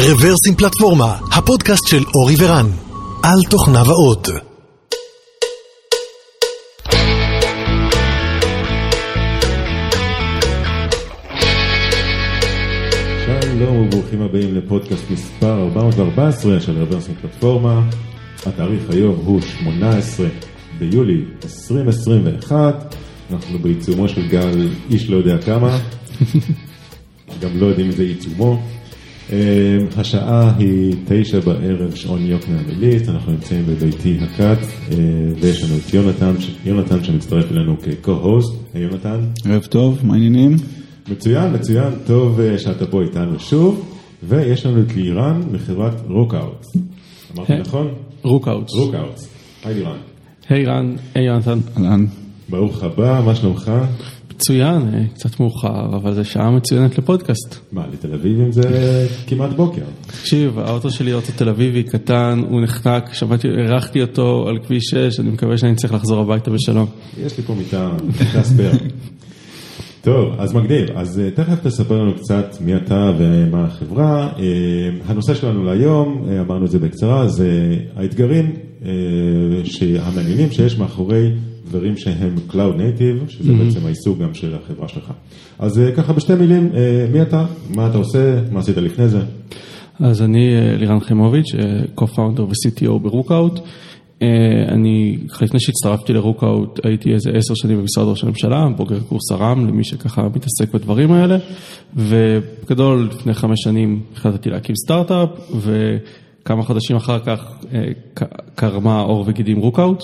רוורסים פלטפורמה, הפודקאסט של אורי ורן, על תוכנה ועוד. שלום וברוכים הבאים לפודקאסט מספר 414 של רוורסים פלטפורמה. התאריך היום הוא 18 ביולי 2021. אנחנו בעיצומו של גל, איש לא יודע כמה. גם לא יודעים אם זה עיצומו. השעה היא 9 בערב, שעון יוקנעם עילית. אנחנו נמצאים בביתי הקאט, ויש לנו את יונתן שמצטרף אלינו כ-co-host. היי יונתן. ערב טוב, מה העניינים? מצוין, טוב שאתה פה איתנו שוב. ויש לנו את לירן מחברת רוקאוטס. אמרתי נכון? רוקאוטס. היי לירן. היי יונתן. אהלן. ברוך הבא, מה שלומך? מצוין, קצת מאוחר, אבל זה שעה מצוינת לפודקאסט. מה, לתל אביבים זה כמעט בוקר. תקשיב, האוטו שלי, אוטו תל אביבי קטן, הוא נחנק, הרחתי אותו על כביש 6, אני מקווה שאני צריך לחזור הביתה בשלום. יש לי פה מיטה ספר. טוב, אז מגניב, אז תכף תספר לנו קצת מי אתה ומה החברה. הנושא שלנו להיום, אמרנו את זה בקצרה, זה האתגרים המעניינים שיש מאחורי דברים שהם Cloud Native, שזה בעצם העיסוק גם של החברה שלך. אז ככה בשתי מילים, מי אתה? מה אתה עושה? מה עשית לפני זה? אז אני לירן חיימוביץ', co-founder ו-CTO ברוקאוט. אני, לפני שהצטרפתי לרוקאוט, הייתי איזה 10 שנים במשרד ראש הממשלה, בוגר קורס הרם, למי שככה מתעסק בדברים האלה. ובגדול, לפני 5 שנים החלטתי להקים סטארט-אפ, וכמה חודשים אחר כך קרמה אור וגידים רוקאוט.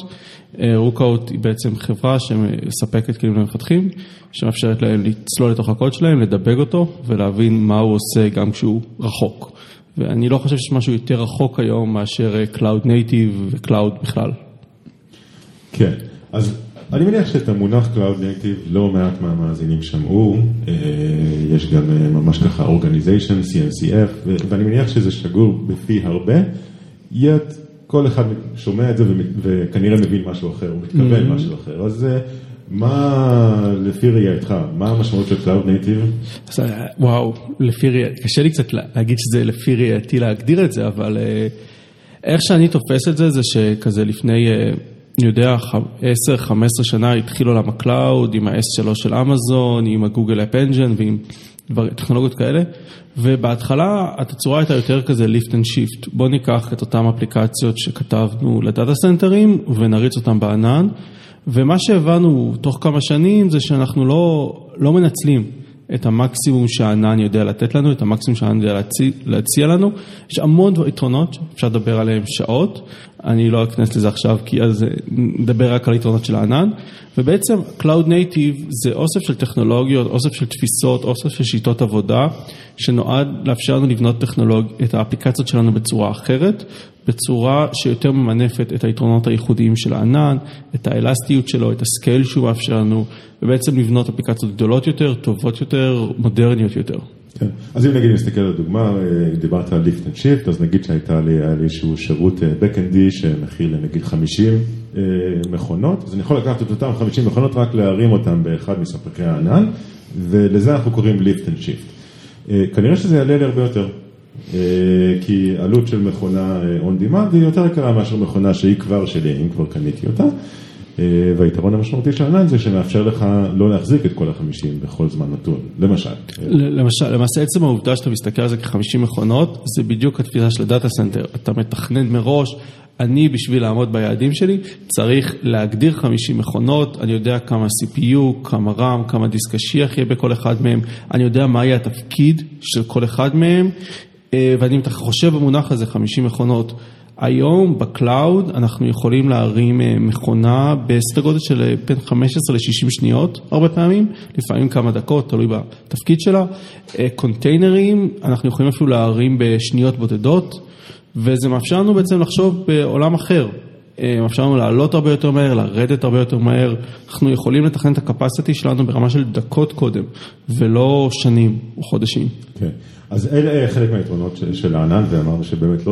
רוקאוט היא בעצם חברה שמספקת כלים למפתחים, שמאפשרת להם לצלול לתוך הקוד שלהם, לדבג אותו ולהבין מה הוא עושה גם כשהוא רחוק. ואני לא חושב שיש משהו יותר רחוק היום מאשר Cloud Native ו-Cloud בכלל. כן, אז אני מניח שאת המונח Cloud Native לא מעט מהמאזינים שמעו, יש גם ממש ככה Organization, CNCF, ואני מניח שזה שגור בפי הרבה, כל אחד שומע את זה וכנראה מבין משהו אחר, הוא מתכוון משהו אחר. אז מה, לפי ראייתך, מה המשמעות של Cloud Native? וואו, לפי ראייתי, קשה לי קצת להגיד שזה לפי ראייתי להגדיר את זה, אבל איך שאני תופס את זה, זה שכזה לפני, אני יודע, 10-15 שנה התחיל עולם הקלאוד, עם ה-S3 של אמזון, עם הגוגל אפ אנג'ן ועם טכנולוגיות כאלה, ובהתחלה התצורה הייתה יותר כזה lift and shift. בוא ניקח את אותם אפליקציות שכתבנו לדאטה סנטרים ונריץ אותם בענן, ומה שהבנו תוך כמה שנים זה שאנחנו לא מנצלים את המקסימום שהענן יודע לתת לנו, את המקסימום שהענן יודע להציע לנו. יש המון יתרונות, אפשר לדבר עליהם שעות, אני לא אכנס לזה עכשיו, כי אז נדבר רק על יתרונות של הענן, ובעצם Cloud Native זה אוסף של טכנולוגיות, אוסף של תפיסות, אוסף של שיטות עבודה, שנועד לאפשר לנו לבנות את האפליקציות שלנו בצורה אחרת, בצורה שיותר ממנפת את היתרונות הייחודיים של הענן, את האלסטיות שלו, את הסקייל שהוא מאפשר לנו, ובעצם לבנות אפליקציות גדולות יותר, טובות יותר, מודרניות יותר. כן. אז אם נגיד נסתכל על הדוגמה, דיברת על ליפט אנד שיפט, אז נגיד שהייתה לי איזשהו שירות בקאנדי שמכיל נגיד 50 מכונות, אז אני יכול לקחת את אותם 50 מכונות רק להרים אותם באחד מספקי הענן, ולזה אנחנו קוראים ליפט אנד שיפט. כנראה שזה יעלה לי הרבה יותר. כי עלות של מכונה on demand היא יותר יקרה מאשר מכונה שהיא כבר שלי, אם כבר קניתי אותה. והיתרון המשמעותי של הענן זה שמאפשר לך לא להחזיק את כל 50 בכל זמן נתון, למשל. למעשה עצם העובדה שאתה מסתכל על זה כ-50 מכונות, זה בדיוק התפיסה של הדאטה סנטר. אתה מתכנן מראש, אני בשביל לעמוד ביעדים שלי צריך להגדיר 50 מכונות, אני יודע כמה CPU, כמה RAM, כמה דיסק קשיח יהיה בכל אחד מהם, אני יודע מה יהיה התפקיד של כל אחד מהם, ואני חושב במונח הזה 50 מכונות. היום בקלאוד אנחנו יכולים להרים מכונה בסדר גודל של בין 15 ל-60 שניות, הרבה פעמים, לפעמים כמה דקות, תלוי בתפקיד שלה. קונטיינרים אנחנו יכולים אפילו להרים בשניות בודדות, וזה מאפשר לנו בעצם לחשוב בעולם אחר. מאפשר לנו לעלות הרבה יותר מהר, לרדת הרבה יותר מהר. אנחנו יכולים לתכנן את הקפסיטי שלנו ברמה של דקות קודם, ולא שנים או חודשים. כן. אז אלה חלק מהיתרונות של הענן, ואמרנו שבאמת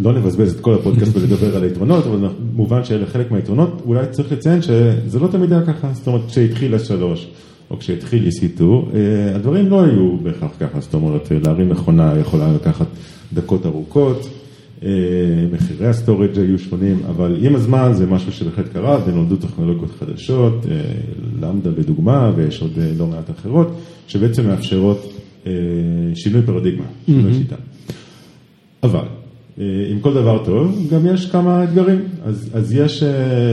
לא נבזבז את כל הפודקאסט ולדבר על היתרונות, אבל מובן שאלה חלק מהיתרונות. אולי צריך לציין שזה לא תמיד היה ככה, זאת אומרת, כשהתחיל ה-3, או כשהתחיל יסיטו, הדברים לא היו בהכרח ככה, זאת אומרת, להרים מכונה יכולה לקחת דקות ארוכות, מחירי הסטורג' היו שונים, אבל עם הזמן זה משהו שבחד קרה, ונולדו טכנולוגיות חדשות, למדה בדוגמה, ויש עוד לא מעט אחרות, שבעצם מאפשרות שינוי פרדיגמה, שינוי שיטה. אבל, עם כל דבר טוב, גם יש כמה אתגרים, אז יש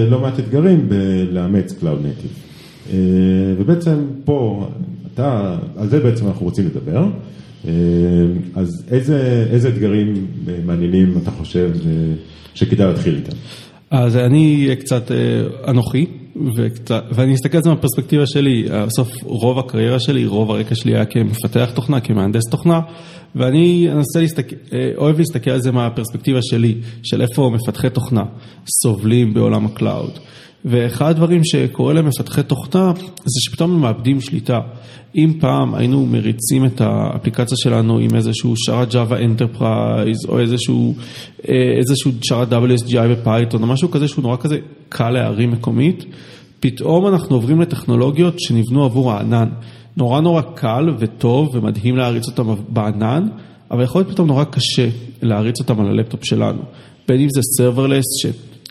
לא מעט אתגרים בלאמץ Cloud Native. ובעצם פה, על זה בעצם אנחנו רוצים לדבר, אז איזה אתגרים מעניינים אתה חושב שכדאי להתחיל איתם? אז אני קצת אנוכי, ואני אסתכל על זה מהפרספקטיבה שלי, בסוף רוב הקריירה שלי, רוב הרקע שלי היה כמפתח תוכנה, כמהנדס תוכנה, ואני אוהב להסתכל על זה מהפרספקטיבה שלי, של איפה מפתחי תוכנה סובלים בעולם הקלאוד. ואחד הדברים שקורה למפתחי תוכנה, זה שפתאום מאבדים שליטה. אם פעם היינו מריצים את האפליקציה שלנו עם איזשהו שרת Java Enterprise, או איזשהו שרת WSGI ופייטון, או משהו כזה שהוא נורא כזה קל להרים מקומית, פתאום אנחנו עוברים לטכנולוגיות שנבנו עבור הענן. נורא נורא קל וטוב ומדהים להריץ אותם בענן, אבל יכול להיות פתאום נורא קשה להריץ אותם על הלפטופ שלנו. בין אם זה סרברלס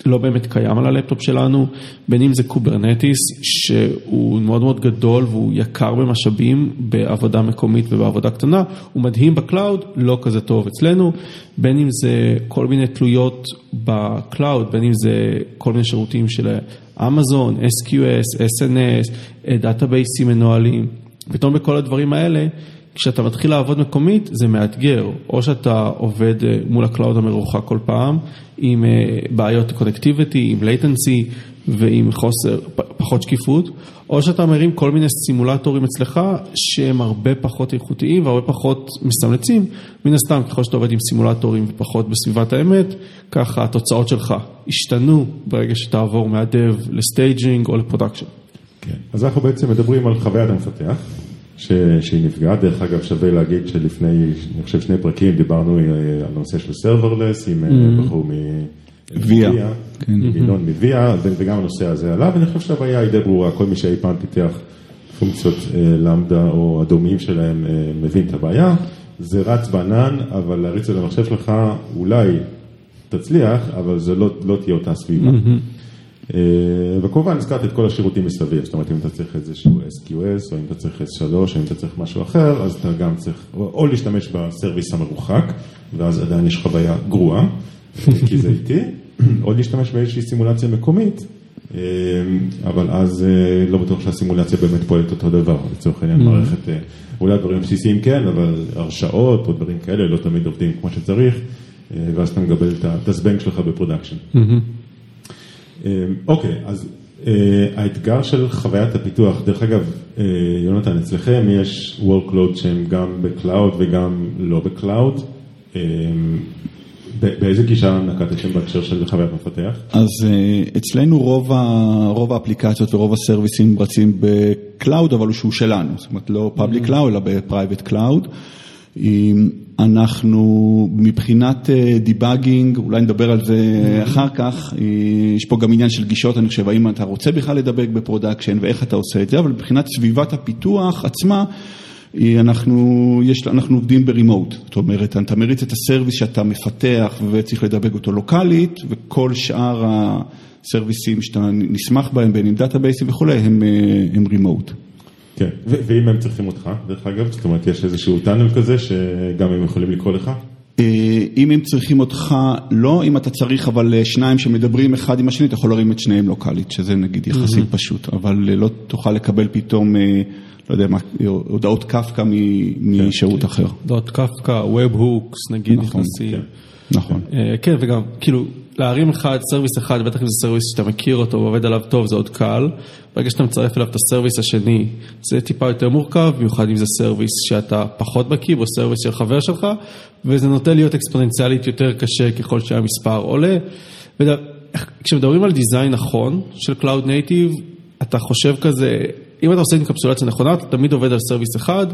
לא באמת קיים על הלפטופ שלנו, בין אם זה קוברנטיס, שהוא מאוד מאוד גדול והוא יקר במשאבים בעבודה מקומית ובעבודה קטנה, הוא מדהים בקלאוד, לא כזה טוב אצלנו, בין אם זה כל מיני תלויות בקלאוד, בין אם זה כל מיני שירותים של אמזון, SQS, SNS, דאטאבייסים מנוהלים, פתאום בכל הדברים האלה, כשאתה מתחיל לעבוד מקומית, זה מאתגר. או שאתה עובד מול הקלאוד המרוחק כל פעם, עם בעיות קונקטיביטי, עם latency ועם חוסר, פחות שקיפות, או שאתה מרים כל מיני סימולטורים אצלך, שהם הרבה פחות איכותיים והרבה פחות מסמלצים. מן הסתם, ככל שאתה עובד עם סימולטורים ופחות בסביבת האמת, ככה התוצאות שלך השתנו ברגע שתעבור מהדב לסטייג'ינג או לפרודקשן. כן. אז אנחנו בעצם מדברים על חוויית המפתח. שהיא נפגעה, דרך אגב שווה להגיד שלפני, אני חושב שני פרקים דיברנו על נושא של סרברלס, עם בחור מוויה, מילון מוויה, וגם הנושא הזה עליו, ואני חושב שהבעיה היא די ברורה, כל מי שאי פעם פיתח פונקציות למדה או הדומיים שלהם מבין את הבעיה, זה רץ בענן, אבל להריץ את המחשב שלך אולי תצליח, אבל זה לא תהיה אותה סביבה. וכמובן הזכרת את כל השירותים מסביב, זאת אומרת אם אתה צריך איזשהו SQS או אם אתה צריך S3 או אם אתה צריך משהו אחר, אז אתה גם צריך או להשתמש בסרוויס המרוחק ואז עדיין יש חוויה גרועה כי זה איתי, או להשתמש באיזושהי סימולציה מקומית אבל אז לא בטוח שהסימולציה באמת פועלת אותו דבר, לצורך העניין מערכת, אולי דברים בסיסיים כן, אבל הרשאות או דברים כאלה לא תמיד עובדים כמו שצריך ואז אתה מגבל את הסבנק שלך בפרודקשן. אוקיי, אז האתגר של חוויית הפיתוח, דרך אגב, יונתן, אצלכם יש workload שהם גם בקלאוד וגם לא בקלאוד, באיזה גישה נקטתם בהקשר של חוויית מפתח? אז אצלנו רוב האפליקציות ורוב הסרוויסים רצים בקלאוד, אבל שהוא שלנו, זאת אומרת לא public cloud, אלא ב-private cloud. אנחנו מבחינת דיבאגינג, אולי נדבר על זה אחר כך, יש פה גם עניין של גישות, אני חושב, האם אתה רוצה בכלל לדבק בפרודקשן ואיך אתה עושה את זה, אבל מבחינת סביבת הפיתוח עצמה, אנחנו עובדים ברימוט, זאת אומרת, אתה מריץ את הסרוויס שאתה מפתח וצריך לדבק אותו לוקלית, וכל שאר הסרוויסים שאתה נשמח בהם, בין עם דאטאבייסים וכולי, הם רימוט. כן, ואם הם צריכים אותך, דרך אגב, זאת אומרת, יש איזשהו טאנל כזה שגם הם יכולים לקרוא לך? אם הם צריכים אותך, לא, אם אתה צריך, אבל שניים שמדברים אחד עם השני, אתה יכול להרים את שניהם לוקלית, שזה נגיד יחסית פשוט, אבל לא תוכל לקבל פתאום, לא יודע מה, הודעות קפקא משירות אחר. הודעות קפקא, ווב הוקס, נגיד, נכנסים. נכון. כן, וגם, כאילו, להרים אחד, סרוויס אחד, בטח אם זה סרוויס שאתה מכיר אותו, ועובד עליו טוב, זה עוד קל. ברגע שאתה מצרף אליו את הסרוויס השני, זה טיפה יותר מורכב, במיוחד אם זה סרוויס שאתה פחות בקיא, או סרוויס של חבר שלך, וזה נוטה להיות אקספוננציאלית יותר קשה ככל שהמספר עולה. כשמדברים על דיזיין נכון של Cloud Native, אתה חושב כזה, אם אתה עושה אינקפסולציה נכונה, אתה תמיד עובד על סרוויס אחד,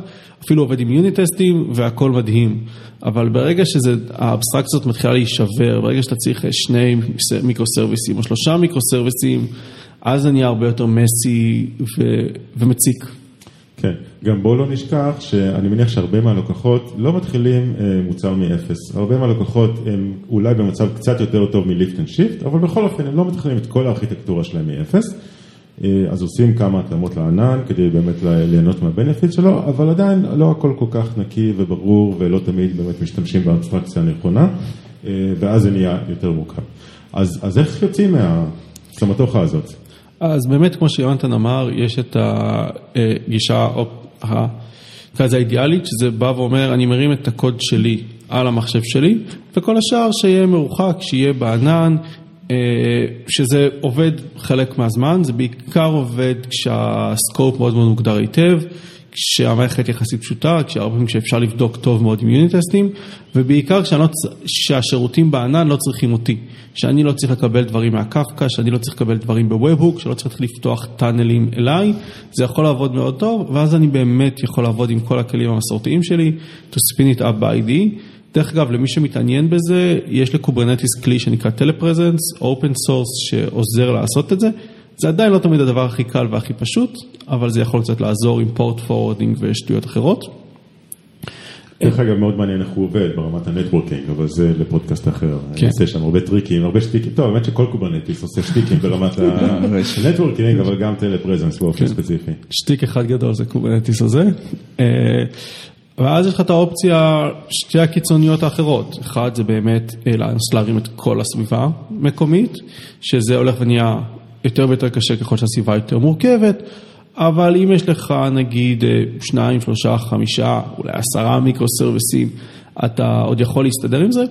אפילו עובד עם יוניטסטים, והכל מדהים. אבל ברגע שהאבסטרקציות מתחילה להישבר, ברגע שאתה צריך שני מיקרוסרוויסים או שלושה מיקרוסרוויסים, אז זה נהיה הרבה יותר מסי ומציק. כן, גם בואו לא נשכח שאני מניח שהרבה מהלקוחות לא מתחילים מוצר מאפס. הרבה מהלקוחות הם אולי במצב קצת יותר טוב מליפט אנד שיפט, אבל בכל אופן הם לא מתחילים את כל הארכיטקטורה שלהם מאפס. אז עושים כמה התאמות לענן כדי באמת ליהנות מהבנפיט שלו, אבל עדיין לא הכל כל כך נקי וברור ולא תמיד באמת משתמשים באבסטרקציה הנכונה, ואז זה נהיה יותר מורכב. אז איך יוצאים מהסמטוחה הזאת? אז באמת, כמו שיונתן אמר, יש את הגישה כזה האידיאלית, שזה בא ואומר, אני מרים את הקוד שלי על המחשב שלי, וכל השאר שיהיה מרוחק, שיהיה בענן, שזה עובד חלק מהזמן, זה בעיקר עובד כשהסקופ מאוד מאוד מוגדר היטב, כשהמערכת יחסית פשוטה, כשהרבה פעמים שאפשר לבדוק טוב מאוד עם יוניטסטים, ובעיקר כשהשירותים בענן לא צריכים אותי, שאני לא צריך לקבל דברים מהקפקא, שאני לא צריך לקבל דברים בוויבוק, שלא צריך לפתוח טאנלים אליי, זה יכול לעבוד מאוד טוב, ואז אני באמת יכול לעבוד עם כל הכלים המסורתיים שלי, to spin it up by ID. דרך אגב, למי שמתעניין בזה, יש לקוברנטיס כלי שנקרא Telepresence, open source שעוזר לעשות את זה, זה עדיין לא תמיד הדבר הכי קל והכי פשוט, אבל זה יכול קצת לעזור עם פורט פורורדינג ושטויות אחרות. דרך אגב, מאוד מעניין איך הוא עובד ברמת הנטוורקינג, אבל זה לפודקאסט אחר. יש שם הרבה טריקים, הרבה שטיקים. טוב, באמת שכל קוברנטיס עושה שטיקים ברמת הנטוורקינג, אבל גם טלפרזנס באופן ספציפי. שטיק אחד גדול זה קוברנטיס הזה. ואז יש לך את האופציה, שתי הקיצוניות האחרות. אחד זה באמת להרים את כל הסביבה המקומית, שזה הולך ונהיה יותר ויותר קשה ככל שהסביבה יותר מורכבת, אבל אם יש לך נגיד 2, 3, 5, אולי 10 מיקרו-סרוויסים, אתה עוד יכול להסתדר עם זה.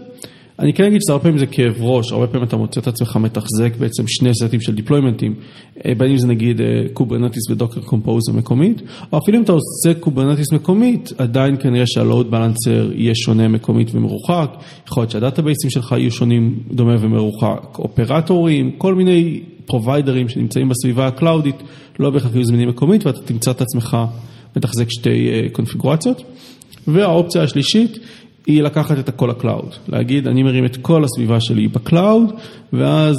אני כן אגיד שזה הרבה פעמים זה כאב ראש, הרבה פעמים אתה מוצא את עצמך מתחזק בעצם שני סטים של דיפלוימנטים, בין אם זה נגיד קוברנטיס ודוקר קומפוזר מקומית, או אפילו אם אתה עושה קוברנטיס מקומית, עדיין כנראה שהלואוד בלנסר יהיה שונה מקומית ומרוחק, יכול להיות שהדאטאבייסים שלך יהיו שונים דומה ומרוחק, אופרטורים, כל מיני פרוביידרים שנמצאים בסביבה הקלאודית, לא בהכרח יהיו זמינים מקומית, ואתה תמצא את עצמך מתחזק שתי קונפיגורציות. והאופציה השלישית היא לקחת את הכל הקלאוד. להגיד, אני מרים את כל הסביבה שלי בקלאוד, ואז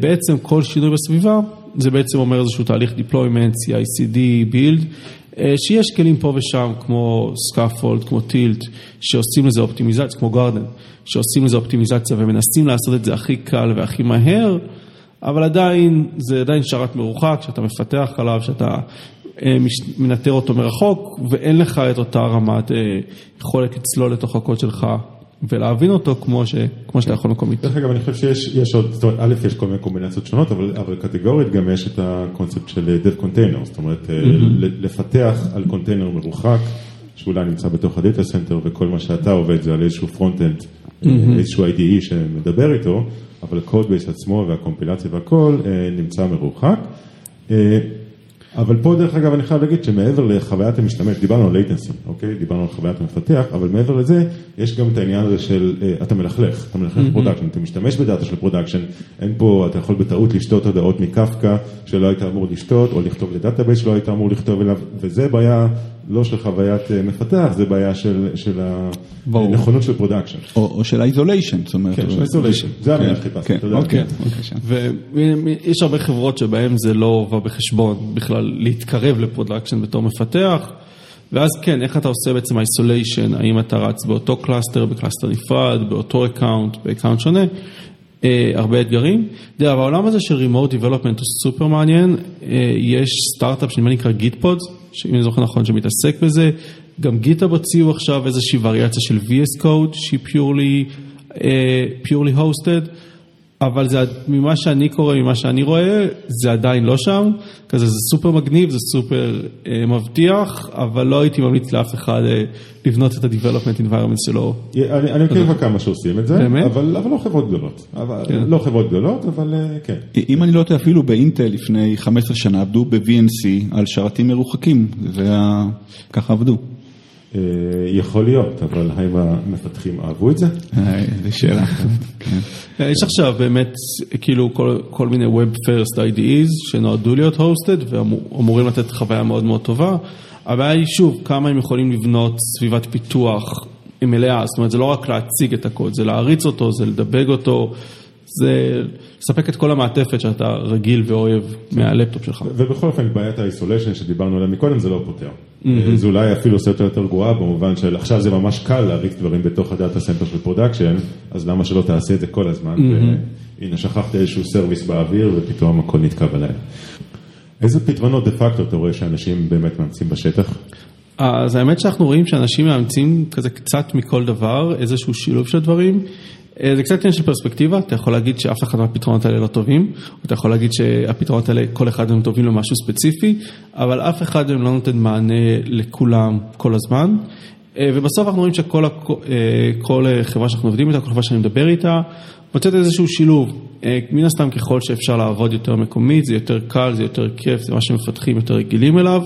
בעצם כל שינוי בסביבה, זה בעצם אומר איזשהו תהליך deployment, CICD, build, שיש כלים פה ושם, כמו scaffold, כמו tilt, שעושים לזה אופטימיזציה, כמו garden, שעושים לזה אופטימיזציה, ומנסים לעשות את זה הכי קל והכי מהר, אבל עדיין, זה עדיין שרת מרוחק, שאתה מפתח עליו, שאתה מנטר אותו מרחוק, ואין לך את אותה רמת יכולת לצלול לתוך הקוד שלך, ולהבין אותו כמו שאתה יכול מקומית. דרך אגב, אני חושב שיש עוד, זאת אומרת, א', יש כל מיני קומבינציות שונות, אבל קטגורית גם יש את הקונספט של dev container, זאת אומרת, לפתח על קונטיינר מרוחק, שאולי נמצא בתוך הדאטה סנטר, וכל מה שאתה עובד זה על איזשהו פרונט-אנד, איזשהו IDE שמדבר איתו, אבל הקוד בייס עצמו והקומפילציה והכל נמצא מרוחק. אבל פה דרך אגב אני חייב להגיד שמעבר לחוויית המשתמש, דיברנו על latency, אוקיי? דיברנו על חוויית המפתח, אבל מעבר לזה יש גם את העניין הזה של אתה מלכלך פרודקשן, אתה משתמש בדאטה של פרודקשן, אין פה, אתה יכול בטעות לשתות הודעות מקפקא שלא היית אמור לשתות, או לכתוב לדאטאבייס שלא היית אמור לכתוב אליו, וזה בעיה לא של חוויית מפתח, זה בעיה של הנכונות של פרודקשן. או של איזוליישן, זאת אומרת. כן, של איזוליישן. זה המילה שחיפשתי, תודה. אוקיי, בבקשה. ויש הרבה חברות שבהן זה לא בא בחשבון בכלל להתקרב לפרודקשן בתור מפתח, ואז כן, איך אתה עושה בעצם איזוליישן, האם אתה רץ באותו קלאסטר, בקלאסטר נפרד, באותו אקאונט, באקאונט שונה, הרבה אתגרים. דרך, העולם הזה של remote development הוא סופר מעניין, יש סטארט-אפ שנקרא גיטפודס, שאם אני זוכר נכון שמתעסק בזה, גם גיטהאב הוציאו עכשיו איזושהי וריאציה של VS Code, שהיא purely hosted, אבל זה, ממה שאני קורא, ממה שאני רואה, זה עדיין לא שם, כזה זה סופר מגניב, זה סופר מבטיח, אבל לא הייתי ממליץ לאף אחד לבנות את ה-development environment שלו. אני מכיר כמה שעושים את זה, אבל לא חברות גדולות. לא חברות גדולות, אבל כן. אם אני לא יודע, אפילו באינטל לפני 15 שנה עבדו ב-VNC על שרתים מרוחקים, וככה עבדו. יכול להיות, אבל האם המפתחים אהבו את זה? זה שאלה. יש עכשיו באמת כאילו כל מיני Web First IDEs שנועדו להיות hosted ואמורים לתת חוויה מאוד מאוד טובה, הבעיה היא שוב כמה הם יכולים לבנות סביבת פיתוח מלאה, זאת אומרת זה לא רק להציג את הקוד, זה להריץ אותו, זה לדבג אותו, זה ספק את כל המעטפת שאתה רגיל ואוהב מהלפטופ שלך. ובכל אופן, בעיית האיסוליישן שדיברנו עליה מקודם, זה לא פותר. זה אולי אפילו עושה יותר גרועה, במובן של עכשיו זה ממש קל להריץ דברים בתוך הדאטה סנטר של פרודקשן, אז למה שלא תעשה את זה כל הזמן? והנה, שכחת איזשהו סרוויס באוויר, ופתאום הכל נתקע עליהם. איזה פתרונות דה פקטו אתה רואה שאנשים באמת מאמצים בשטח? אז האמת שאנחנו רואים שאנשים מאמצים כזה קצת מכל דבר, איזשהו שילוב של דברים. זה קצת עניין של פרספקטיבה, אתה יכול להגיד שאף אחד מהפתרונות האלה לא טובים, אתה יכול להגיד שהפתרונות האלה, כל אחד הם טובים למשהו ספציפי, אבל אף אחד הם לא נותן מענה לכולם כל הזמן. ובסוף אנחנו רואים שכל חברה שאנחנו עובדים איתה, כל חברה שאני מדבר איתה, מוצאת איזשהו שילוב. מן הסתם ככל שאפשר לעבוד יותר מקומית, זה יותר קל, זה יותר כיף, זה מה שמפתחים יותר רגילים אליו,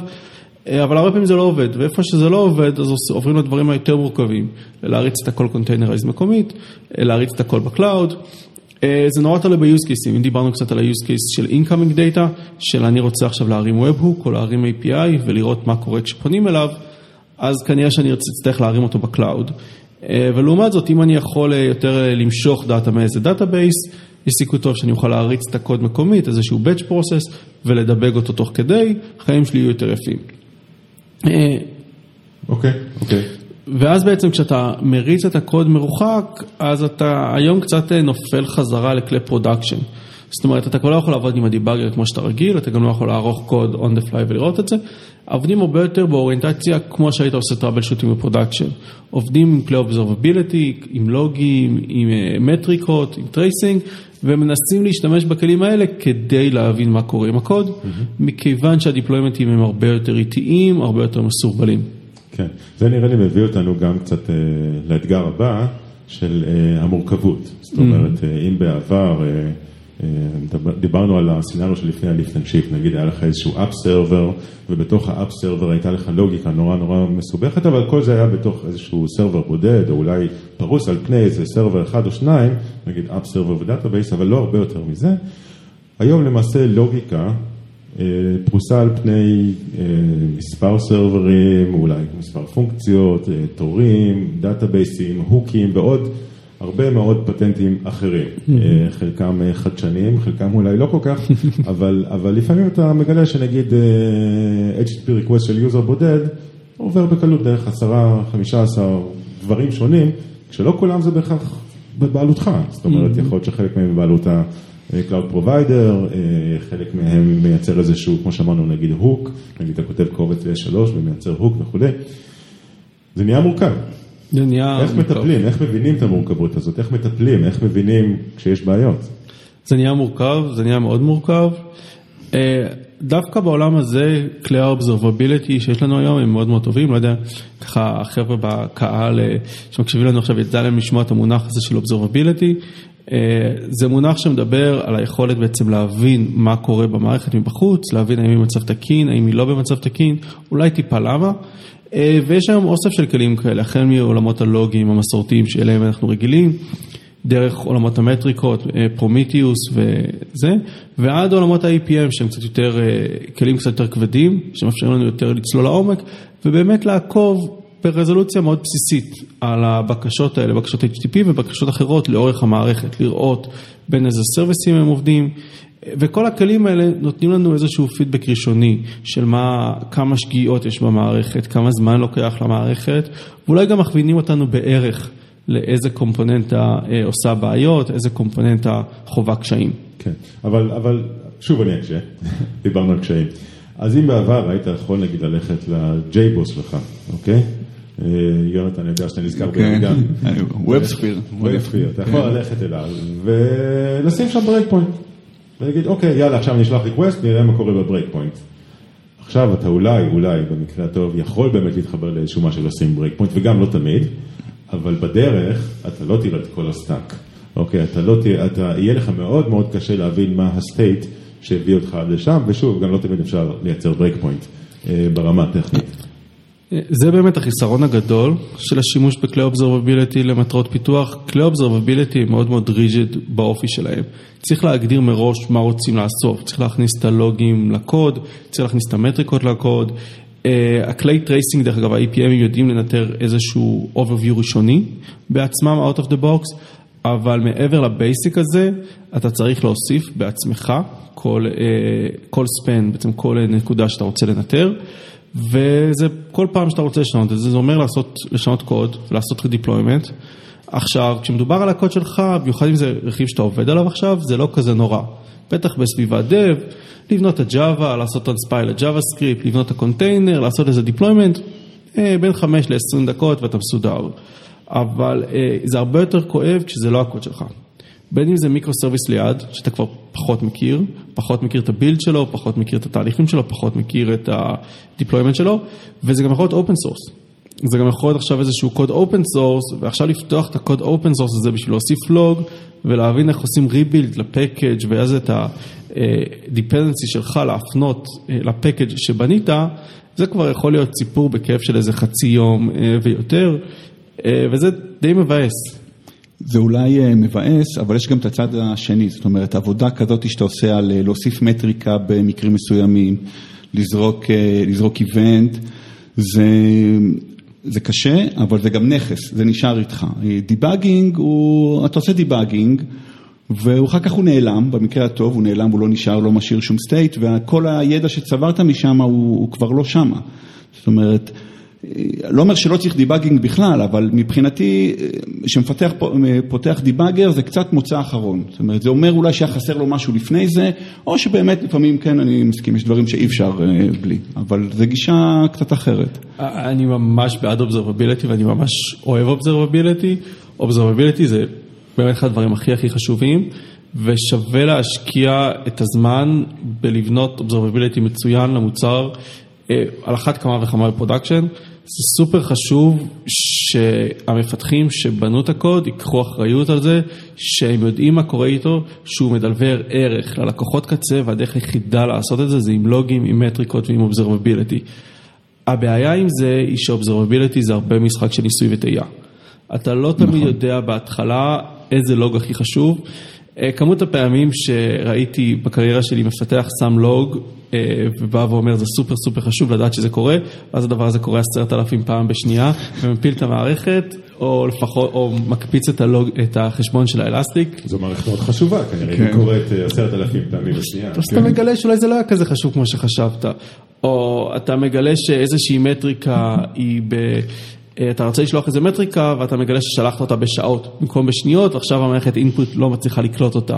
אבל הרבה פעמים זה לא עובד, ואיפה שזה לא עובד, אז עוברים לדברים היותר מורכבים, להריץ את הכל קונטיינריז מקומית, להריץ את הכל בקלאוד, זה נורא תלוי ב-use cases, אם דיברנו קצת על ה-use case של incoming data, של אני רוצה עכשיו להרים webhook או להרים API ולראות מה קורה כשפונים אליו, אז כנראה שאני אצטרך להרים אותו בקלאוד, ולעומת זאת, אם אני יכול יותר למשוך דאטה מאיזה דאטאבייס, יש סיכוי טוב שאני אוכל להריץ את הקוד מקומית, איזשהו batch process, ולדבג אותו תוך כדי, חיים שלי יהיו יותר יפים. אוקיי. ואז בעצם כשאתה מריץ את הקוד מרוחק, אז אתה היום קצת נופל חזרה לכלי פרודקשן. זאת אומרת, אתה כבר לא יכול לעבוד עם הדיבאגר כמו שאתה רגיל, אתה גם לא יכול לערוך קוד on the fly ולראות את זה. עובדים הרבה יותר באוריינטציה כמו שהיית עושה טראבל שוטים בפרודקשן. עובדים עם כלי אובזרבביליטי, עם לוגים, עם מטריקות, עם טרייסינג, ומנסים להשתמש בכלים האלה כדי להבין מה קורה עם הקוד, מכיוון שהדיפלוימנטים הם הרבה יותר איטיים, הרבה יותר מסורבלים. כן, זה נראה לי מביא אותנו גם קצת לאתגר הבא של המורכבות. זאת אומרת, אם בעבר דיברנו על הסינאריו שלפני הליפט-אנד-שיפט, נגיד היה לך איזשהו אפ-סרבר, ובתוך האפ-סרבר הייתה לך לוגיקה נורא מסובכת, אבל כל זה היה בתוך איזשהו סרבר בודד, או אולי פרוס על פני איזה סרבר אחד או שניים, נגיד אפ-סרבר ודאטאבייס, אבל לא הרבה יותר מזה. היום למעשה לוגיקה פרוסה על פני מספר סרברים, אולי מספר פונקציות, תורים, דאטאבייסים, הוקים ועוד הרבה מאוד פטנטים אחרים, חלקם חדשניים, חלקם אולי לא כל כך, אבל לפעמים אתה מגלה שנגיד HTTP request של יוזר בודד, עובר בקלות דרך 10-15 דברים שונים, כשלא כולם זה בהכרח בבעלותך, זאת אומרת יכול להיות שחלק מהם בבעלות ה-Cloud Provider, חלק מהם מייצר איזשהו, כמו שאמרנו נגיד הוק, נגיד אתה כותב קובץ ו3 ומייצר הוק וכו', זה נהיה מורכב. איך מטפלים, איך מבינים את המורכבות הזאת, איך מטפלים, איך מבינים כשיש בעיות? זה נהיה מורכב, זה נהיה מאוד מורכב. דווקא בעולם הזה, כלי ה-observability שיש לנו היום הם מאוד מאוד טובים, לא יודע, ככה החבר'ה בקהל שמקשיבים לנו עכשיו ידע להם לשמוע את המונח הזה של observability, זה מונח שמדבר על היכולת בעצם להבין מה קורה במערכת מבחוץ, להבין האם היא במצב תקין, האם היא לא במצב תקין, אולי טיפה למה, ויש היום אוסף של כלים כאלה, החל מעולמות הלוגים המסורתיים שאליהם אנחנו רגילים, דרך עולמות המטריקות, פרומיטיוס וזה, ועד עולמות ה-APM שהם קצת יותר, כלים קצת יותר כבדים, שמאפשרים לנו יותר לצלול לעומק, ובאמת לעקוב ברזולוציה מאוד בסיסית על הבקשות האלה, בקשות HTTP ובקשות אחרות לאורך המערכת, לראות בין איזה סרוויסים הם עובדים, וכל הכלים האלה נותנים לנו איזשהו פידבק ראשוני של כמה שגיאות יש במערכת, כמה זמן לוקח למערכת, ואולי גם מכווינים אותנו בערך לאיזה קומפוננטה עושה בעיות, איזה קומפוננטה חובה קשיים. כן, אבל שוב אני אקשה, דיברנו על קשיים. אז אם בעבר היית יכול נגיד ללכת ל-JBoss שלך, אוקיי? יונתן, אני יודע שאתה נזכר במידה. WebSphere. אתה יכול ללכת אליו ולשים שם ברייק פוינט. ונגיד, אוקיי, יאללה, עכשיו נשלח ריקווסט, נראה מה קורה בברייק פוינט. עכשיו אתה אולי, במקרה הטוב, יכול באמת להתחבר לאיזשהו משהו לשים ברייק פוינט, וגם לא תמיד, אבל בדרך אתה לא תראה את כל הסטאק. אוקיי, יהיה לך מאוד מאוד קשה להבין מה הסטייט שהביא אותך עד לשם, ושוב, גם לא תמיד אפשר לייצר ברייק פוינט ברמה הטכנית. זה באמת החיסרון הגדול של השימוש בכלי אובזרבביליטי למטרות פיתוח. כלי אובזרבביליטי הם מאוד מאוד ריג'ד באופי שלהם. צריך להגדיר מראש מה רוצים לעשות. צריך להכניס את הלוגים לקוד, צריך להכניס את המטריקות לקוד. הכלי טרייסינג, דרך אגב, ה-APM יודעים לנטר איזשהו overview ראשוני בעצמם, out of the box, אבל מעבר לבייסיק הזה, אתה צריך להוסיף בעצמך כל ספן, בעצם כל נקודה שאתה רוצה לנטר, וזה כל פעם שאתה רוצה לשנות את זה, זה אומר לשנות קוד, לעשות דיפלוימנט. עכשיו, כשמדובר על הקוד שלך, במיוחד אם זה רכיב שאתה עובד עליו עכשיו, זה לא כזה נורא. בטח בסביבה דב, לבנות את הג'אבה, לעשות טרנספייל לג'אבה סקריפט, לבנות את הקונטיינר, לעשות איזה דיפלוימנט, בין 5 ל-20 דקות ואתה מסודר. אבל זה הרבה יותר כואב כשזה לא הקוד שלך. בין אם זה מיקרו-סרוויס ליד, שאתה כבר פחות מכיר, את הבילד שלו, פחות מכיר את התהליכים שלו, פחות מכיר את הדיפלוימנט שלו, וזה גם יכול להיות אופן סורס. זה גם יכול להיות עכשיו איזשהו קוד אופן סורס, ועכשיו לפתוח את הקוד אופן סורס הזה בשביל להוסיף לוג, ולהבין איך עושים ריבילד לפקאג' ואיזה את הדיפנדנסי שלך להפנות לפקאג' שבנית, זה כבר יכול להיות סיפור בכיף של איזה חצי יום ויותר, וזה די מבאס. זה אולי מבאס, אבל יש גם את הצד השני, זאת אומרת, עבודה כזאת שאתה עושה על להוסיף מטריקה במקרים מסוימים, לזרוק איבנט, זה קשה, אבל זה גם נכס, זה נשאר איתך. דיבאגינג, אתה עושה דיבאגינג, ואחר כך הוא נעלם, במקרה הטוב הוא נעלם, הוא לא נשאר, לא משאיר שום סטייט, וכל הידע שצברת משם הוא כבר לא שם. זאת אומרת, לא אומר שלא צריך דיבאגינג בכלל, אבל מבחינתי, שפותח דיבאגר, זה קצת מוצא אחרון. זאת אומרת, זה אומר אולי שהיה חסר לו משהו לפני זה, או שבאמת לפעמים, כן, אני מסכים, יש דברים שאי אפשר בלי. אבל זו גישה קצת אחרת. אני ממש בעד observability, ואני ממש אוהב observability. observability זה באמת אחד הדברים הכי חשובים, ושווה להשקיע את הזמן בלבנות observability מצוין למוצר, על אחת כמה וכמה בפרודקשן. זה סופר חשוב שהמפתחים שבנו את הקוד ייקחו אחריות על זה, שהם יודעים מה קורה איתו, שהוא מדלבר ערך ללקוחות קצה, והדרך היחידה לעשות את זה זה עם לוגים, עם מטריקות ועם observability. הבעיה עם זה היא ש-observability זה הרבה משחק של ניסוי וטעייה. אתה לא תמיד יודע בהתחלה איזה לוג הכי חשוב. כמות הפעמים שראיתי בקריירה שלי מפתח שם לוג ובא ואומר זה סופר סופר חשוב לדעת שזה קורה, אז הדבר הזה קורה 10,000 פעם בשנייה ומפיל את המערכת או לפחות או מקפיץ את הלוג, את החשבון של האלסטיק. זו מערכת מאוד חשובה, כנראה היא קוראת 10,000 פעמים בשנייה. אתה מגלה שאולי זה לא היה כזה חשוב כמו שחשבת, או אתה מגלה שאיזושהי מטריקה היא אתה רוצה לשלוח איזה מטריקה, ואתה מגלה ששלחת אותה בשעות, במקום בשניות, ועכשיו המערכת אינפוט לא מצליחה לקלוט אותה.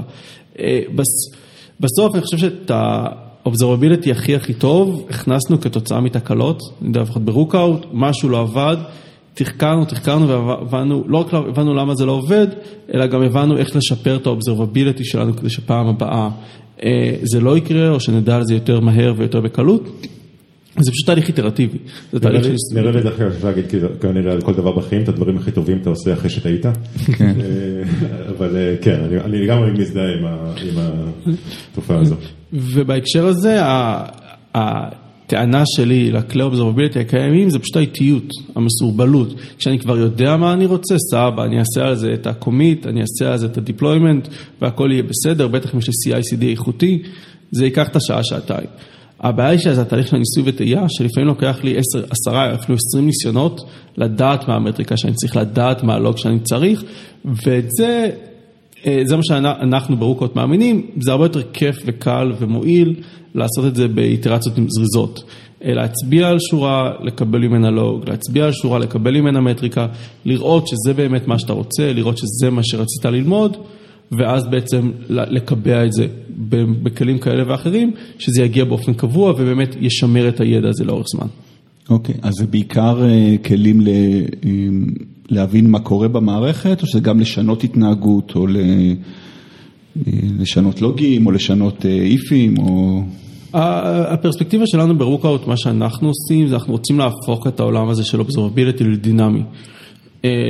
בסוף אני חושב שאת ה-observability הכי טוב, הכנסנו כתוצאה מתקלות, אני יודע, לפחות ברוקאוט, משהו לא עבד, תחקרנו והבנו, לא רק הבנו למה זה לא עובד, אלא גם הבנו איך לשפר את ה-observability שלנו, כדי שפעם הבאה זה לא יקרה, או שנדע על זה יותר מהר ויותר בקלות. זה פשוט תהליך איטרטיבי. נראה לי דווקא, אני חושב להגיד, כנראה על כל דבר בחיים, את הדברים הכי טובים אתה עושה אחרי שתהיית. אבל כן, אני לגמרי מזדהה עם התופעה הזו. ובהקשר הזה, הטענה שלי לכלי observability הקיימים, זה פשוט האיטיות, המסורבלות. כשאני כבר יודע מה אני רוצה, סבא, אני אעשה על זה את הקומיט, אני אעשה על זה את הדיפלוימנט, והכל יהיה בסדר, בטח אם יש לי CI/CD איכותי, זה ייקח את השעה, שעתיים. הבעיה היא שזה התהליך של הניסוי וטעייה, שלפעמים לוקח לי 10, אפילו 20 ניסיונות, לדעת מה המטריקה שאני צריך, לדעת מה הלוג שאני צריך, וזה מה שאנחנו ברוקות מאמינים, זה הרבה יותר כיף וקל ומועיל, לעשות את זה באיטרציות זריזות. להצביע על שורה, לקבל ממנה לוג, להצביע על שורה, לקבל ממנה מטריקה, לראות שזה באמת מה שאתה רוצה, לראות שזה מה שרצית ללמוד, ואז בעצם לקבע את זה בכלים כאלה ואחרים, שזה יגיע באופן קבוע ובאמת ישמר את הידע הזה לאורך זמן. אוקיי, אז זה בעיקר כלים להבין מה קורה במערכת, או שזה גם לשנות התנהגות, או לשנות לוגים, או לשנות איפים, או... הפרספקטיבה שלנו ברוקאוט, מה שאנחנו עושים, זה אנחנו רוצים להפוך את העולם הזה של observability לדינמי.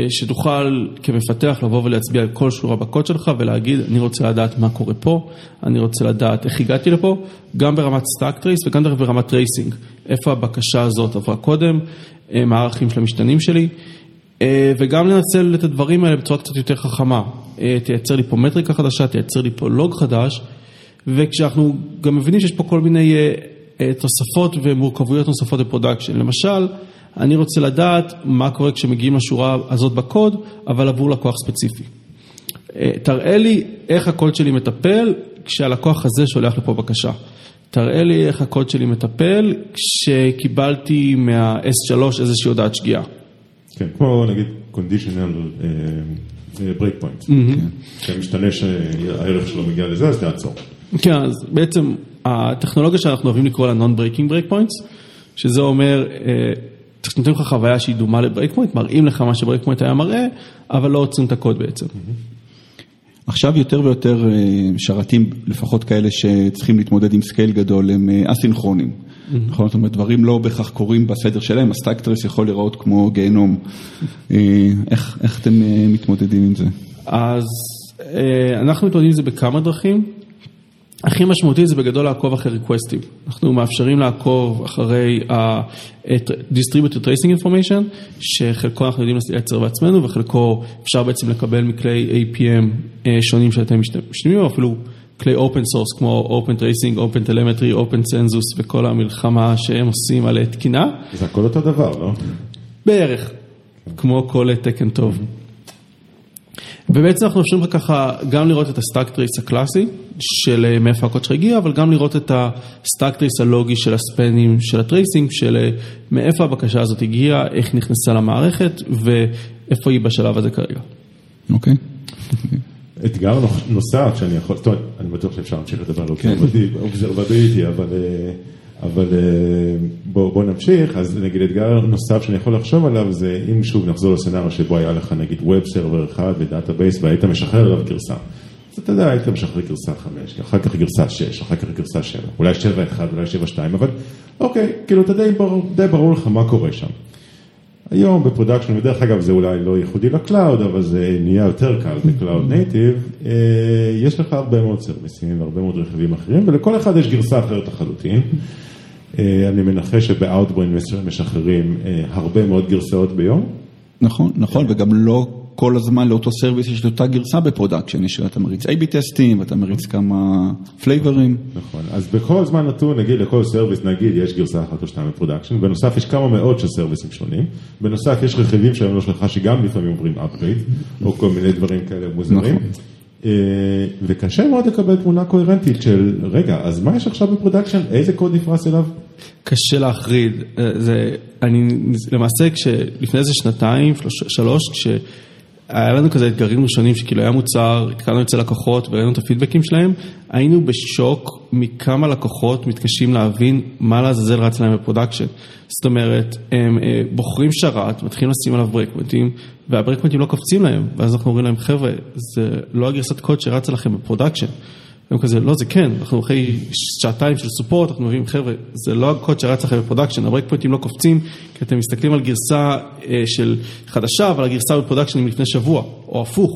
שתוכל כמפתח לבוא ולהצביע על כל שורה בקוד שלך ולהגיד, אני רוצה לדעת מה קורה פה, אני רוצה לדעת איך הגעתי לפה, גם ברמת סטאק טרייס וגם ברמת טרייסינג. איפה הבקשה הזאת עברה קודם, מה הערכים של המשתנים שלי, וגם לנצל את הדברים האלה בצורה קצת יותר חכמה. תייצר לי פה מטריקה חדשה, תייצר לי פה לוג חדש, וכשאנחנו גם מבינים שיש פה כל מיני תוספות ומורכבויות נוספות בפרודקשן. למשל, אני רוצה לדעת מה קורה כשמגיעים לשורה הזאת בקוד, אבל עבור לקוח ספציפי. תראה לי איך הקוד שלי מטפל כשהלקוח הזה שולח לפה בקשה. תראה לי איך הקוד שלי מטפל כשקיבלתי מה-S3 איזושהי הודעת שגיאה. כן, כמו נגיד conditional break point. כשמשתמש הערך שלו מגיע לזה, אז תעצור. כן, אז בעצם הטכנולוגיה שאנחנו אוהבים לקרוא לה non-breaking break points, שזה אומר, נותנים לך חוויה שהיא דומה לברייק פוינט, מראים לך מה שברייק פוינט היה מראה, אבל לא עוצרים את הקוד בעצם. עכשיו יותר ויותר שרתים, לפחות כאלה שצריכים להתמודד עם סקייל גדול, הם אסינכרונים. נכון? זאת אומרת, דברים לא בהכרח קורים בסדר שלהם, הסטאק טרס יכול לראות כמו גיהנום. איך אתם מתמודדים עם זה? אז אנחנו מתמודדים עם זה בכמה דרכים. הכי משמעותי זה בגדול לעקוב אחרי ריקווסטים. אנחנו מאפשרים לעקוב אחרי ה-Distributed Tracing Information, שחלקו אנחנו יודעים לייצר בעצמנו, וחלקו אפשר בעצם לקבל מכלי APM שונים שאתם משתמשים, או אפילו כלי Open Source, כמו Open Tracing, Open Telemetry, Open Census, וכל המלחמה שהם עושים על התקינה. זה הכל אותו דבר, לא? בערך, כמו כל תקן טוב. ובעצם אנחנו אפשרים לך ככה גם לראות את הסטאק טריס הקלאסי של מאיפה הקוד שלך הגיע, אבל גם לראות את הסטאק טריס הלוגי של הספנים של הטרייסינג, של מאיפה הבקשה הזאת הגיעה, איך נכנסה למערכת ואיפה היא בשלב הזה כרגע. אוקיי. אתגר נוסף שאני יכול, טוב, אני בטוח שאפשר להמשיך לדבר על אובזרבביליטי, אבל בואו נמשיך. אז נגיד אתגר נוסף שאני יכול לחשוב עליו זה אם שוב נחזור לסנאריו שבו היה לך נגיד ווב סרבר אחד ודאטאבייס והיית משחרר עליו גרסה, אז אתה יודע, היית משחרר גרסה 5, אחר כך גרסה 6, אחר כך גרסה 7, אולי 7.1, אולי 7.2, אבל אוקיי, כאילו אתה די ברור לך מה קורה שם. היום בפרודקשן, ודרך אגב זה אולי לא ייחודי לקלאוד, אבל זה נהיה יותר קל, זה קלאוד נייטיב, יש לך הרבה מאוד סרוויסים והרבה מאוד רכיבים אחרים, ולכל אחד יש גרסה אחרת החלוטין. אני מנחש שבאוטברין משחררים הרבה מאוד גרסאות ביום. נכון, נכון, וגם לא כל הזמן לאותו סרוויס יש אותה גרסה בפרודקשן, יש שאתה מריץ A-B טסטים, ואתה מריץ כמה פלייברים. נכון, אז בכל זמן נתון, נגיד לכל סרוויס, נגיד יש גרסה אחת או שתיים בפרודקשן, בנוסף יש כמה מאות של סרוויסים שונים, בנוסף יש רכיבים של המנוע שלך שגם לפעמים עוברים upgrade, או כל מיני דברים כאלה מוזרים. וקשה מאוד לקבל תמונה קוהרנטית של, רגע, אז מה יש עכשיו בפרודקשן? איזה קוד נפרס אליו? קשה להחריד. למעשה, לפני איזה שנתיים, 3, היה לנו כזה אתגרים ראשונים שכאילו היה מוצר, התקלנו אצל לקוחות וראינו את הפידבקים שלהם, היינו בשוק מכמה לקוחות מתקשים להבין מה לעזאזל רץ להם בפרודקשן. זאת אומרת, הם בוחרים שרת, מתחילים לשים עליו ברקפוינטים, והברקפוינטים לא קופצים להם, ואז אנחנו אומרים להם, חבר'ה, זה לא הגרסת קוד שרצה לכם בפרודקשן. הם כזה, לא, זה כן, אנחנו אחרי שעתיים של סופורט, אנחנו מביאים, חבר'ה, זה לא הקוד שרץ לכם בפרודקשן, הברקפוינטים לא קופצים, כי אתם מסתכלים על גרסה של חדשה, אבל הגרסה בפרודקשן היא לפני שבוע, או הפוך.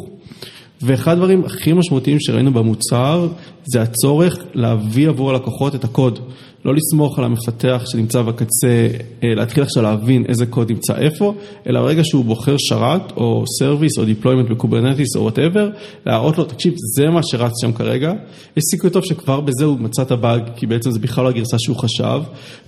ואחד הדברים הכי משמעותיים שראינו במוצר, זה הצורך להביא עבור הלקוחות את הקוד. לא לסמוך על המפתח שנמצא בקצה, להתחיל עכשיו להבין איזה קוד נמצא איפה, אלא ברגע שהוא בוחר שרת, או סרוויס, או deployment בקוברנטיס, או whatever, להראות לו, תקשיב, זה מה שרץ שם כרגע. יש סיכוי טוב שכבר בזה הוא מצא את הבאג, כי בעצם זה בכלל לא הגרסה שהוא חשב,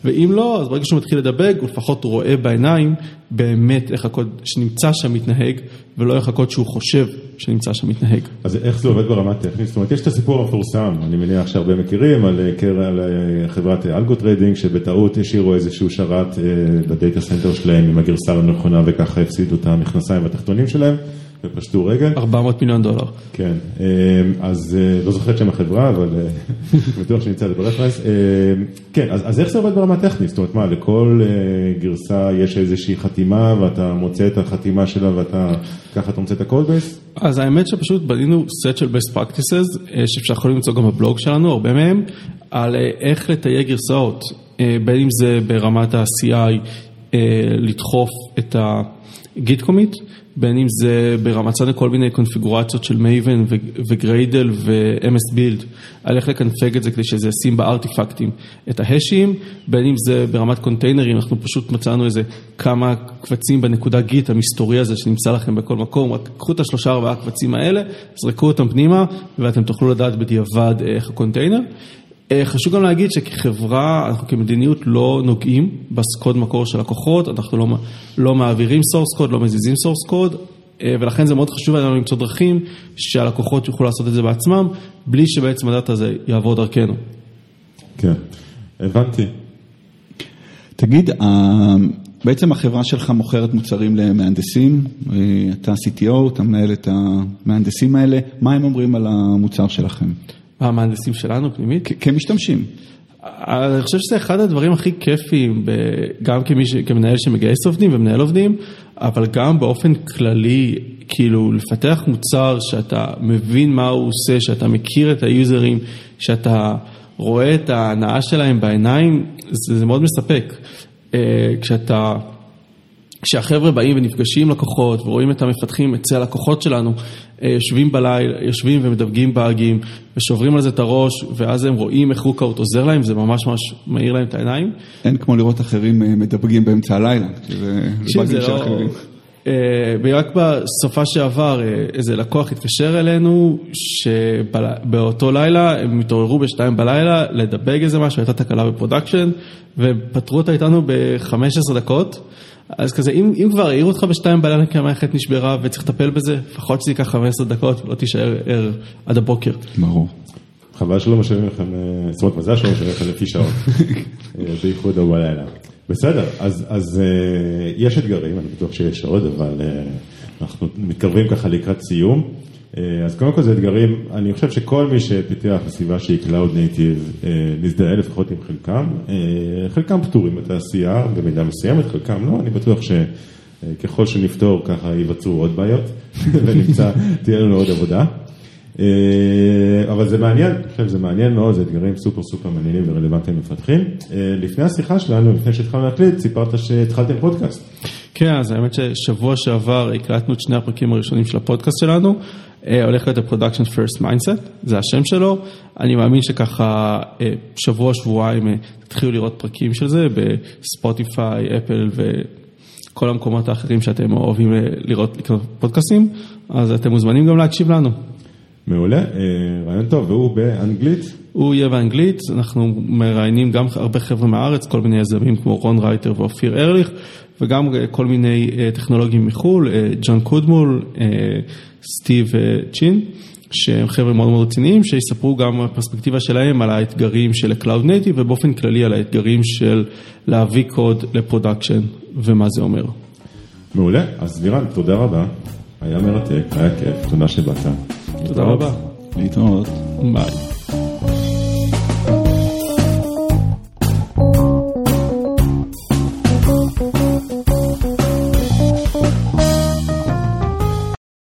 ואם לא, אז ברגע שהוא מתחיל לדבג, הוא לפחות רואה בעיניים באמת איך הקוד שנמצא שם מתנהג, ולא איך הקוד שהוא חושב שנמצא שם מתנהג. אז איך זה עובד ברמה טכנית? זאת אומרת, יש את הסיפור המפורסם, אני מניח שהרבה מכירים, על חברת אלגו טריידינג, שבטעות השאירו איזשהו שרת בדאטה סנטר שלהם עם הגרסה הנכונה, וככה הפסידו את המכנסיים והתחתונים שלהם, ופשטו רגל. 400 מיליון דולר. כן, אז לא זוכרת שם החברה, אבל בטוח שנמצא את ברפרנס. כן, אז איך זה עובד ברמה טכנית? זאת אומרת, מה, לכל גרסה יש איזושהי חתימה, ואתה מוצא את החתימה שלה, ואתה ככה מוצא את הקוד בייס? אז האמת שפשוט בנינו סט של best practices, שאפשר יכולים למצוא גם בבלוג שלנו, הרבה מהם, על איך לתייג גרסאות, בין אם זה ברמת ה-CI, לדחוף את ה-Git commit, בין אם זה ברמצה לכל מיני קונפיגורציות של מייבן וגריידל ו-MS Build, על איך לקנפג את זה כדי שזה ישים בארטיפקטים את ההשים, בין אם זה ברמת קונטיינרים, אנחנו פשוט מצאנו איזה כמה קבצים בנקודה גיט, המסתורי הזה שנמצא לכם בכל מקום, רק קחו את 3-4 הקבצים האלה, זרקו אותם פנימה, ואתם תוכלו לדעת בדיעבד איך הקונטיינר. חשוב גם להגיד שכחברה, אנחנו כמדיניות לא נוגעים בסקוד מקור של לקוחות, אנחנו לא מעבירים סורס קוד, לא מזיזים סורס קוד, ולכן זה מאוד חשוב לנו למצוא דרכים שהלקוחות יוכלו לעשות את זה בעצמם, בלי שבעצם הדאטה הזה יעבור דרכנו. כן, הבנתי. תגיד, בעצם החברה שלך מוכרת מוצרים למהנדסים, אתה CTO, אתה מנהל את המהנדסים האלה, מה הם אומרים על המוצר שלכם? המהנדסים שלנו פנימית? כמשתמשים. אני חושב שזה אחד הדברים הכי כיפיים, גם כמנהל שמגייס עובדים ומנהל עובדים, אבל גם באופן כללי, כאילו לפתח מוצר שאתה מבין מה הוא עושה, שאתה מכיר את היוזרים, שאתה רואה את ההנאה שלהם בעיניים, זה מאוד מספק. כשהחבר'ה באים ונפגשים לקוחות ורואים את המפתחים אצל הלקוחות שלנו, יושבים בלילה, יושבים ומדבגים באגים ושוברים על זה את הראש, ואז הם רואים איך רוקאוט עוזר להם, זה ממש ממש מאיר להם את העיניים. אין כמו לראות אחרים מדבגים באמצע הלילה, שזה באגים של אחרים. רק בסופה שעבר, איזה לקוח התקשר אלינו, שבאותו לילה הם התעוררו בשתיים בלילה לדבג איזה משהו, הייתה תקלה בפרודקשן, ופתרו אותה איתנו ב-15 דקות, אז כזה, אם כבר העירו אותך בשתיים בלילה, כי המערכת נשברה וצריך לטפל בזה, לפחות שזה ייקח 15 דקות, לא תישאר ער עד הבוקר. ברור. חבל שלא משאירים לכם, זאת אומרת, מזל שלא משאירים לכם לפי שעות, בייחוד או בלילה. בסדר, אז יש אתגרים, אני בטוח שיש עוד, אבל אנחנו מתקרבים ככה לקראת סיום. אז קודם כל זה אתגרים, אני חושב שכל מי שפיתח בסביבה שהיא Cloud Native נזדהה לפחות עם חלקם. חלקם פטורים בתעשייה, במידה מסוימת, חלקם לא. אני בטוח שככל שנפתור ככה ייווצרו עוד בעיות ותהיה לנו עוד עבודה. אבל זה מעניין, אני חושב, זה מעניין מאוד, זה אתגרים סופר סופר מעניינים ורלוונטיים מפתחים. לפני השיחה שלנו, לפני שהתחלנו להקליט, סיפרת שהתחלתם פודקאסט. כן, אז האמת ששבוע שעבר הקלטנו את שני הפרקים הראשונים של הפודקאסט שלנו, הולך להיות ה-Production First Mindset, זה השם שלו, אני מאמין שככה שבוע-שבועיים תתחילו לראות פרקים של זה בספוטיפיי, אפל וכל המקומות האחרים שאתם אוהבים לראות פודקאסטים, אז אתם מוזמנים גם להקשיב לנו. מעולה, רעיון טוב, והוא באנגלית? הוא יהיה באנגלית, אנחנו מראיינים גם הרבה חבר'ה מהארץ, כל מיני יזמים כמו רון רייטר ואופיר ארליך, וגם כל מיני טכנולוגים מחול, ג'ון קודמול, סטיב צ'ין, שהם חבר'ה מאוד מאוד רציניים, שיספרו גם הפרספקטיבה שלהם על האתגרים של ה-Cloud Native, ובאופן כללי על האתגרים של להביא קוד לפרודקשן, ומה זה אומר. מעולה, אז לירן, תודה רבה, היה מרתק, היה כיף, תודה שבאת. תודה רבה. להתראות. ביי.